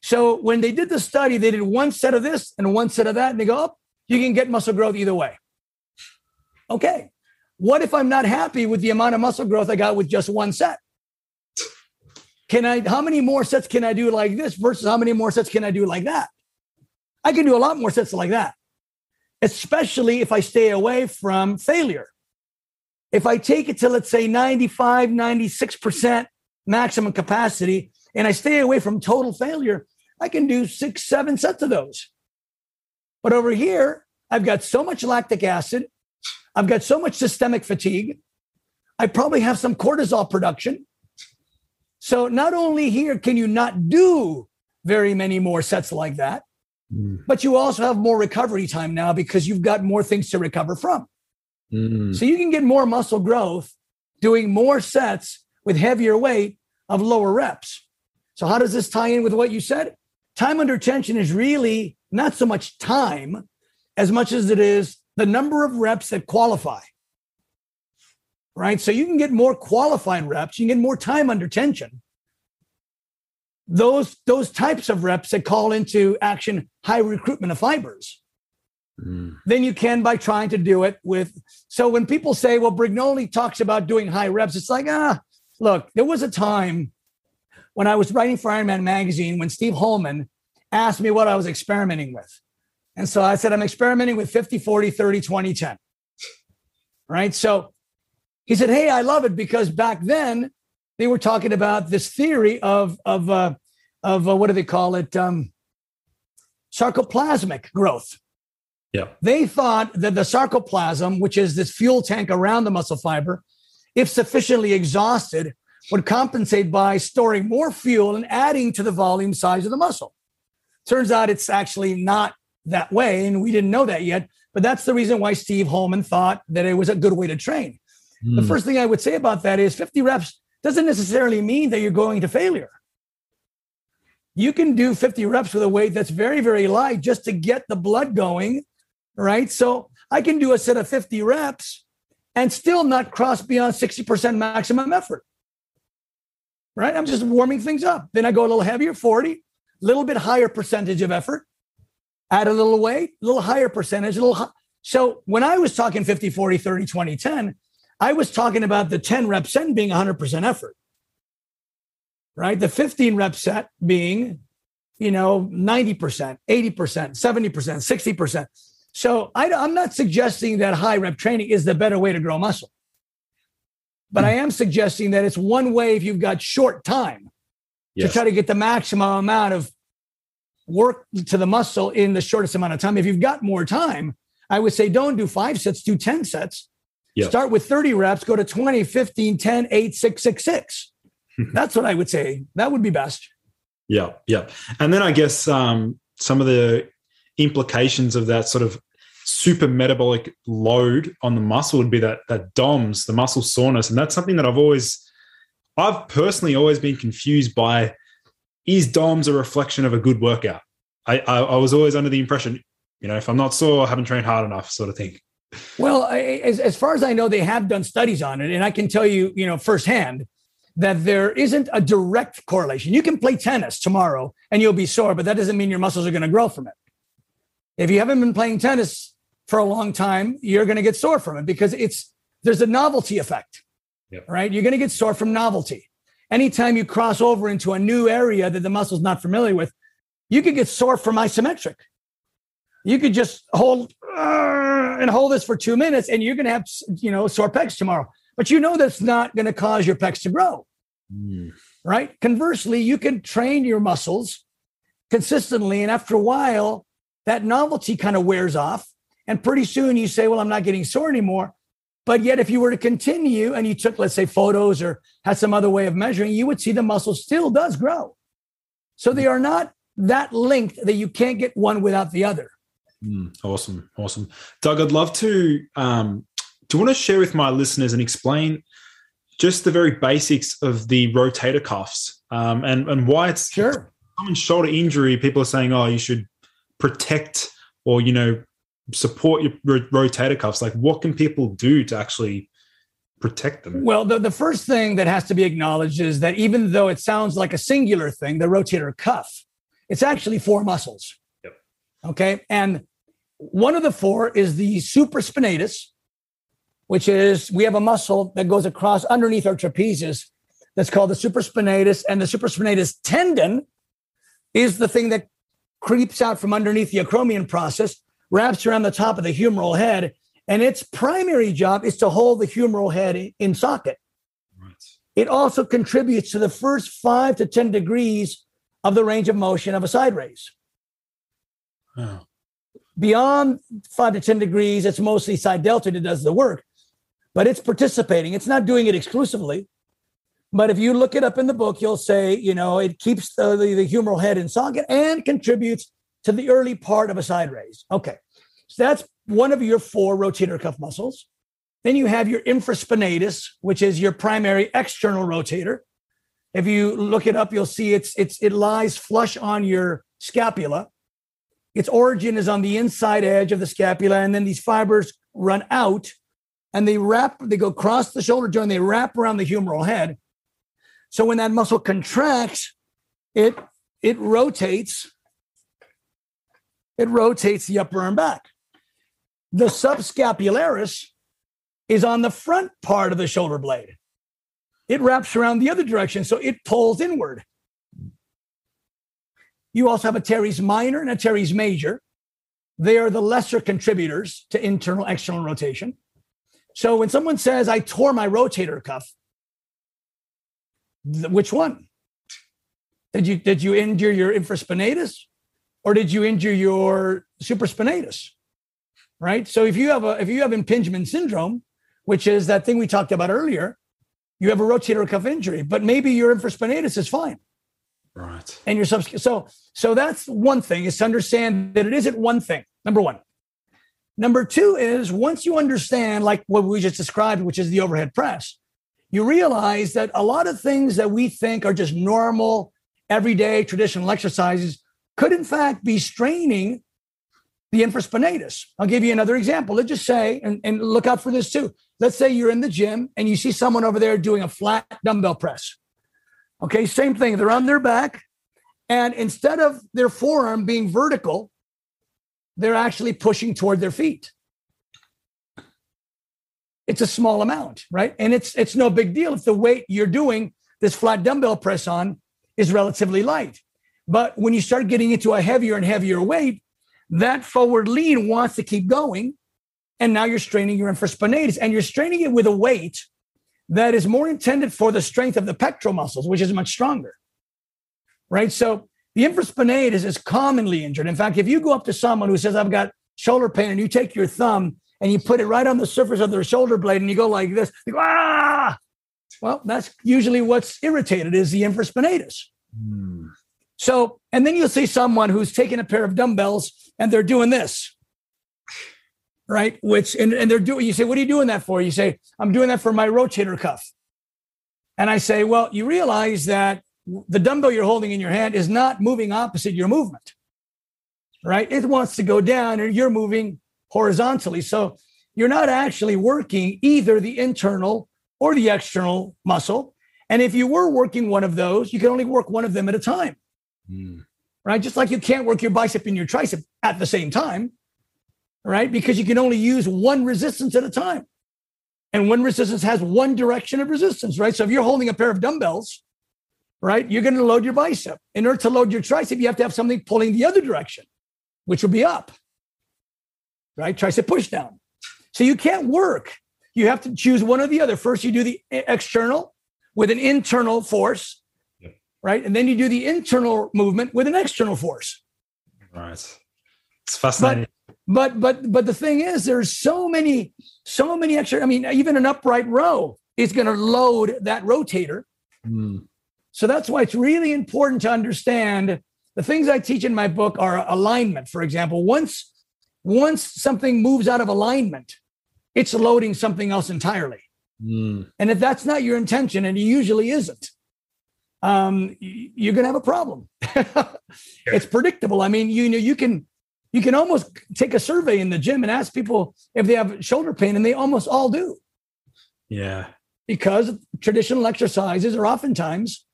So when they did the study, they did one set of this and one set of that, and they go, oh, you can get muscle growth either way. Okay, what if I'm not happy with the amount of muscle growth I got with just one set? Can I, how many more sets can I do like this versus how many more sets can I do like that? I can do a lot more sets like that, especially if I stay away from failure. If I take it to, let's say, ninety-five, ninety-six percent maximum capacity, and I stay away from total failure, I can do six, seven sets of those. But over here, I've got so much lactic acid. I've got so much systemic fatigue. I probably have some cortisol production. So not only here can you not do very many more sets like that, mm. but you also have more recovery time now because you've got more things to recover from. Mm. So you can get more muscle growth doing more sets with heavier weight of lower reps. So how does this tie in with what you said? Time under tension is really not so much time as much as it is the number of reps that qualify, right? So you can get more qualified reps. You can get more time under tension. Those, those types of reps that call into action high recruitment of fibers mm. than you can by trying to do it with. So when people say, well, Brignole talks about doing high reps, it's like, ah, look, there was a time when I was writing for Ironman magazine, when Steve Holman asked me what I was experimenting with. And so I said, I'm experimenting with fifty, forty, thirty, twenty, ten, right? So he said, hey, I love it because back then they were talking about this theory of, of, uh, of uh, what do they call it? Um, sarcoplasmic growth. Yeah. They thought that the sarcoplasm, which is this fuel tank around the muscle fiber, if sufficiently exhausted, would compensate by storing more fuel and adding to the volume size of the muscle. Turns out it's actually not that way, and we didn't know that yet, but that's the reason why Steve Holman thought that it was a good way to train. Mm. The first thing I would say about that is fifty reps doesn't necessarily mean that you're going to failure. You can do fifty reps with a weight that's very, very light just to get the blood going, right? So I can do a set of fifty reps and still not cross beyond sixty percent maximum effort. Right? I'm just warming things up. Then I go a little heavier, forty, a little bit higher percentage of effort, add a little weight, a little higher percentage, a little high. So when I was talking fifty, forty, thirty, twenty, ten, I was talking about the ten rep set being one hundred percent effort, right? The fifteen rep set being, you know, ninety percent, eighty percent, seventy percent, sixty percent. So I, I'm not suggesting that high rep training is the better way to grow muscle. But I am suggesting that it's one way if you've got short time yes. to try to get the maximum amount of work to the muscle in the shortest amount of time. If you've got more time, I would say don't do five sets, do ten sets. Yes. Start with thirty reps, go to twenty, fifteen, ten, eight, six, six, six. That's what I would say. That would be best. Yeah, yeah. And then I guess um, some of the implications of that sort of super metabolic load on the muscle would be that that D O M S, the muscle soreness. And that's something that I've always, I've personally always been confused by, is D O M S a reflection of a good workout? I, I, I was always under the impression, you know, if I'm not sore, I haven't trained hard enough sort of thing. Well, I, as, as far as I know, they have done studies on it. And I can tell you, you know, firsthand that there isn't a direct correlation. You can play tennis tomorrow and you'll be sore, but that doesn't mean your muscles are going to grow from it. If you haven't been playing tennis for a long time, you're going to get sore from it because it's there's a novelty effect, yep. right? You're going to get sore from novelty. Anytime you cross over into a new area that the muscle's not familiar with, you could get sore from isometric. You could just hold uh, and hold this for two minutes and you're going to have, you know, sore pecs tomorrow. But you know that's not going to cause your pecs to grow, mm. right? Conversely, you can train your muscles consistently. And after a while, that novelty kind of wears off. And pretty soon you say, well, I'm not getting sore anymore. But yet if you were to continue and you took, let's say, photos or had some other way of measuring, you would see the muscle still does grow. So they are not that linked that you can't get one without the other. Mm, awesome. Awesome. Doug, I'd love to... Um Do you want to share with my listeners and explain just the very basics of the rotator cuffs um, and, and why it's sure. common shoulder injury? People are saying, oh, you should protect or, you know, support your rotator cuffs. Like, what can people do to actually protect them? Well, the, the first thing that has to be acknowledged is that even though it sounds like a singular thing, the rotator cuff, it's actually four muscles. Yep. Okay. And one of the four is the supraspinatus, which is we have a muscle that goes across underneath our trapezius that's called the supraspinatus. And the supraspinatus tendon is the thing that creeps out from underneath the acromion process, wraps around the top of the humeral head, and its primary job is to hold the humeral head in socket. Right. It also contributes to the first five to ten degrees of the range of motion of a side raise. Wow. Beyond five to ten degrees, it's mostly side deltoid that does the work. But it's participating. It's not doing it exclusively. But if you look it up in the book, you'll say, you know, it keeps the, the, the humeral head in socket and contributes to the early part of a side raise. Okay. So that's one of your four rotator cuff muscles. Then you have your infraspinatus, which is your primary external rotator. If you look it up, you'll see it's it's it lies flush on your scapula. Its origin is on the inside edge of the scapula, and then these fibers run out. And they wrap, they go across the shoulder joint, they wrap around the humeral head. So when that muscle contracts, it it rotates, it rotates the upper and back. The subscapularis is on the front part of the shoulder blade. It wraps around the other direction, so it pulls inward. You also have a teres minor and a teres major. They are the lesser contributors to internal external rotation. So when someone says, I tore my rotator cuff, th- which one? Did you did you injure your infraspinatus or did you injure your supraspinatus? Right? So if you have a if you have impingement syndrome, which is that thing we talked about earlier, you have a rotator cuff injury, but maybe your infraspinatus is fine. Right. And your subs- so so that's one thing, is to understand that it isn't one thing. Number one. Number two is once you understand, like what we just described, which is the overhead press, you realize that a lot of things that we think are just normal, everyday, traditional exercises could, in fact, be straining the infraspinatus. I'll give you another example. Let's just say, and, and look out for this too. Let's say you're in the gym and you see someone over there doing a flat dumbbell press. Okay, same thing. They're on their back, and instead of their forearm being vertical, they're actually pushing toward their feet. It's a small amount, right? And it's it's no big deal if the weight you're doing this flat dumbbell press on is relatively light. But when you start getting into a heavier and heavier weight, that forward lean wants to keep going. And now you're straining your infraspinatus, and you're straining it with a weight that is more intended for the strength of the pectoral muscles, which is much stronger, right? So the infraspinatus is commonly injured. In fact, if you go up to someone who says, I've got shoulder pain, and you take your thumb and you put it right on the surface of their shoulder blade and you go like this, they go, ah! Well, that's usually what's irritated is the infraspinatus. Mm. So, and then you'll see someone who's taking a pair of dumbbells and they're doing this, right? Which, and, and they're doing, you say, what are you doing that for? You say, I'm doing that for my rotator cuff. And I say, well, you realize that the dumbbell you're holding in your hand is not moving opposite your movement, right? It wants to go down and you're moving horizontally. So you're not actually working either the internal or the external muscle. And if you were working one of those, you can only work one of them at a time, mm. right? Just like you can't work your bicep and your tricep at the same time, right? Because you can only use one resistance at a time. And one resistance has one direction of resistance, right? So if you're holding a pair of dumbbells, right, you're going to load your bicep. In order to load your tricep, you have to have something pulling the other direction, which will be up, right? Tricep push down. So you can't work. You have to choose one or the other. First, you do the external with an internal force, yep. right? And then you do the internal movement with an external force. Right. It's fascinating. But, but, but, but the thing is, there's so many, so many extra, I mean, even an upright row is going to load that rotator. Mm. So that's why it's really important to understand. The things I teach in my book are alignment. For example, once, once something moves out of alignment, it's loading something else entirely. Mm. And if that's not your intention, and it usually isn't, um, you're going to have a problem. Sure. It's predictable. I mean, you know, you can, you can almost take a survey in the gym and ask people if they have shoulder pain, and they almost all do. Yeah. Because traditional exercises are oftentimes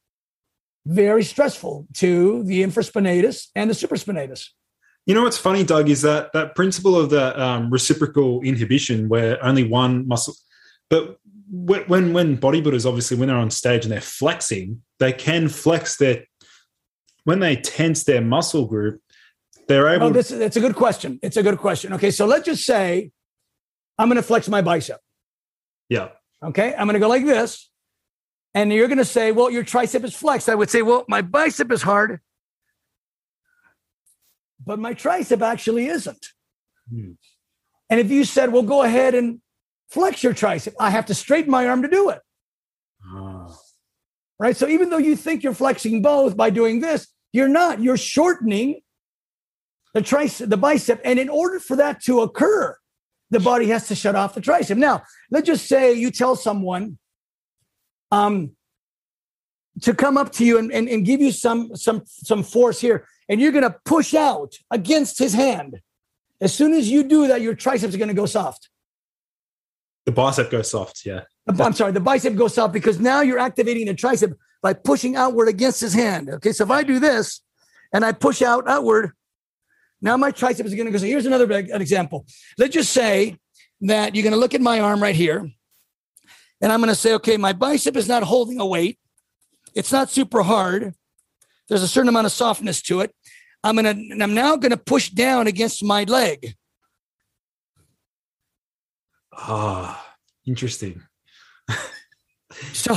very stressful to the infraspinatus and the supraspinatus. You know what's funny, Doug, is that that principle of the um, reciprocal inhibition, where only one muscle. But when when bodybuilders, obviously, when they're on stage and they're flexing, they can flex their, when they tense their muscle group, they're able. Oh, this is, it's a good question. It's a good question. Okay, so let's just say I'm going to flex my bicep. Yeah. Okay, I'm going to go like this. And you're going to say, well, your tricep is flexed. I would say, well, my bicep is hard, but my tricep actually isn't. Hmm. And if you said, well, go ahead and flex your tricep, I have to straighten my arm to do it. Oh. Right? So even though you think you're flexing both by doing this, you're not. You're shortening the tricep, the bicep. And in order for that to occur, the body has to shut off the tricep. Now, let's just say you tell someone, Um, to come up to you and, and, and give you some some some force here, and you're going to push out against his hand. As soon as you do that, your triceps are going to go soft. The bicep goes soft, yeah. I'm sorry, the bicep goes soft because now you're activating the tricep by pushing outward against his hand. Okay, so if I do this and I push out outward, now my tricep is going to go. So here's another an example. Let's just say that you're going to look at my arm right here. And I'm going to say, okay, my bicep is not holding a weight. It's not super hard. There's a certain amount of softness to it. I'm going to, and I'm now going to push down against my leg. Ah, oh, interesting. so,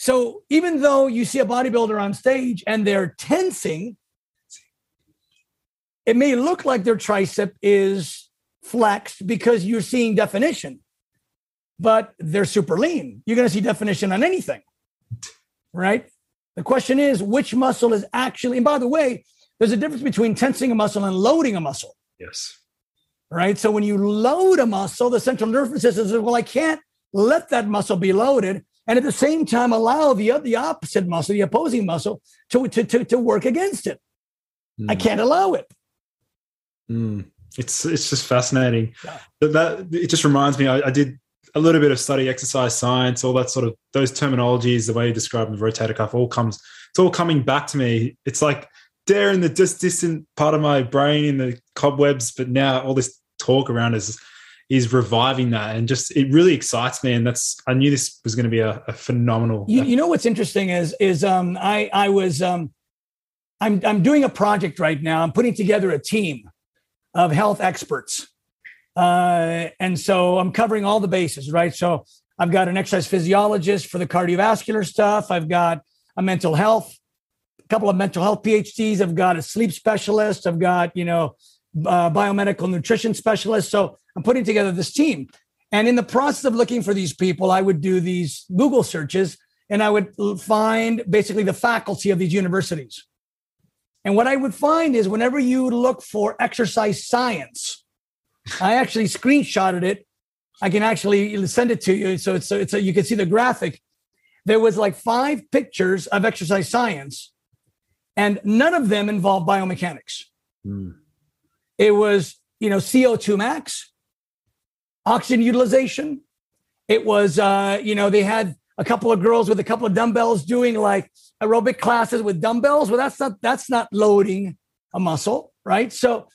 so even though you see a bodybuilder on stage and they're tensing, it may look like their tricep is flexed because you're seeing definition. But they're super lean. You're going to see definition on anything, right? The question is, which muscle is actually, and by the way, there's a difference between tensing a muscle and loading a muscle. Yes. Right? So when you load a muscle, the central nervous system says, well, I can't let that muscle be loaded. And at the same time, allow the, the opposite muscle, the opposing muscle, to, to, to, to work against it. Mm. I can't allow it. Mm. It's, it's just fascinating. Yeah. But that, it just reminds me, I, I did a little bit of study, exercise science, all that sort of, those terminologies, the way you describe the rotator cuff, all comes, it's all coming back to me. It's like there in the just distant part of my brain in the cobwebs, but now all this talk around is, is reviving that. And just, it really excites me. And that's, I knew this was going to be a, a phenomenal. You, you know, what's interesting is, is um, I, I was, um, I'm, I'm doing a project right now. I'm putting together a team of health experts. Uh, and so I'm covering all the bases, right? So I've got an exercise physiologist for the cardiovascular stuff. I've got a mental health, a couple of mental health P H Ds. I've got a sleep specialist. I've got, you know, uh, biomedical nutrition specialist. So I'm putting together this team. And in the process of looking for these people, I would do these Google searches and I would find basically the faculty of these universities. And what I would find is whenever you look for exercise science, I actually screenshotted it. I can actually send it to you. So it's, so it's a, you can see the graphic. There was like five pictures of exercise science and none of them involved biomechanics. Mm. It was, you know, C O two max, oxygen utilization. It was, uh, you know, they had a couple of girls with a couple of dumbbells doing like aerobic classes with dumbbells. Well, that's not, that's not loading a muscle, right? So,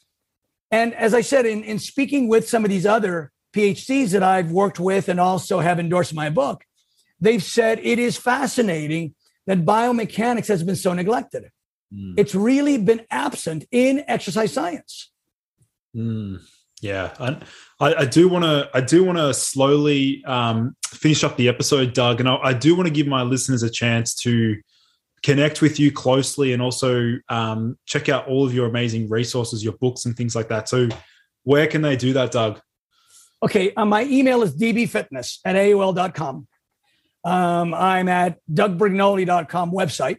and as I said, in, in speaking with some of these other PhDs that I've worked with and also have endorsed my book, they've said it is fascinating that biomechanics has been so neglected. Mm. It's really been absent in exercise science. Mm. Yeah, I, I do want to. I do want to slowly um, finish up the episode, Doug, and I, I do want to give my listeners a chance to connect with you closely and also um, check out all of your amazing resources, your books, and things like that. So, where can they do that, Doug? Okay, uh, my email is d b fitness at a o l dot com. Um, I'm at doug brignole dot com website,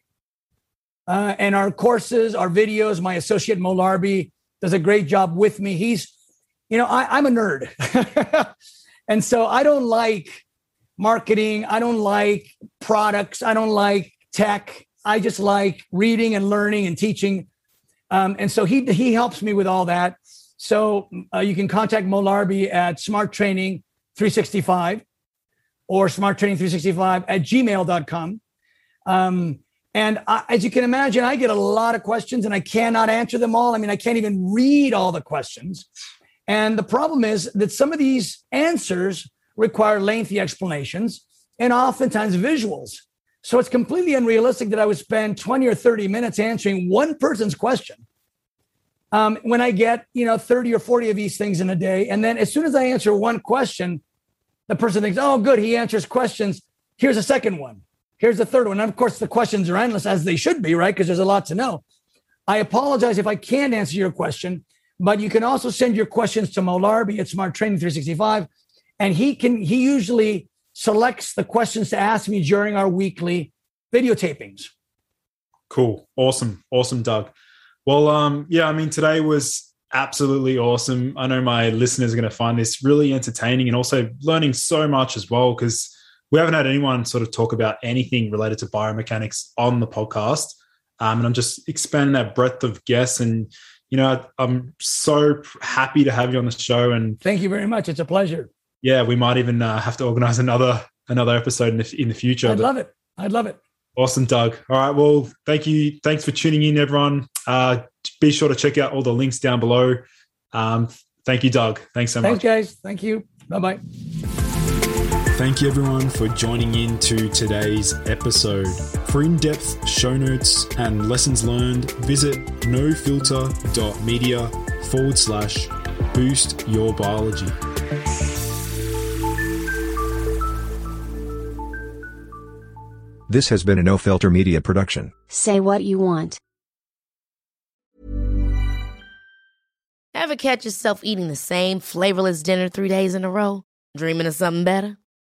uh, and our courses, our videos. My associate Mo Larby does a great job with me. He's You know, I, I'm a nerd. And so I don't like marketing. I don't like products. I don't like tech. I just like reading and learning and teaching. Um, and so he he helps me with all that. So uh, you can contact Mo Larby at Smart Training three sixty-five or Smart Training three sixty-five at gmail dot com. Um, and I, as you can imagine, I get a lot of questions and I cannot answer them all. I mean, I can't even read all the questions. And the problem is that some of these answers require lengthy explanations and oftentimes visuals. So it's completely unrealistic that I would spend twenty or thirty minutes answering one person's question um, when I get, you know, thirty or forty of these things in a day. And then as soon as I answer one question, the person thinks, oh, good, he answers questions. Here's a second one. Here's the third one. And of course, the questions are endless, as they should be, right? Because there's a lot to know. I apologize if I can't answer your question. But you can also send your questions to Mo Larby at Smart Training three sixty-five. And he can he usually selects the questions to ask me during our weekly videotapings. Cool. Awesome. Awesome, Doug. Well, um, yeah, I mean, today was absolutely awesome. I know my listeners are going to find this really entertaining and also learning so much as well, because we haven't had anyone sort of talk about anything related to biomechanics on the podcast. Um, and I'm just expanding that breadth of guests and, you know, I'm so happy to have you on the show. And thank you very much. It's a pleasure. Yeah, we might even uh, have to organize another another episode in the, in the future. I'd love it. I'd love it. Awesome, Doug. All right. Well, thank you. Thanks for tuning in, everyone. Uh, be sure to check out all the links down below. Um, thank you, Doug. Thanks so much. Thanks, guys. Thank you. Bye-bye. Thank you, everyone, for joining in to today's episode. For in-depth show notes and lessons learned, visit nofilter.media forward slash boost your biology. This has been a No Filter Media production. Say what you want. Ever catch yourself eating the same flavorless dinner three days in a row? Dreaming of something better?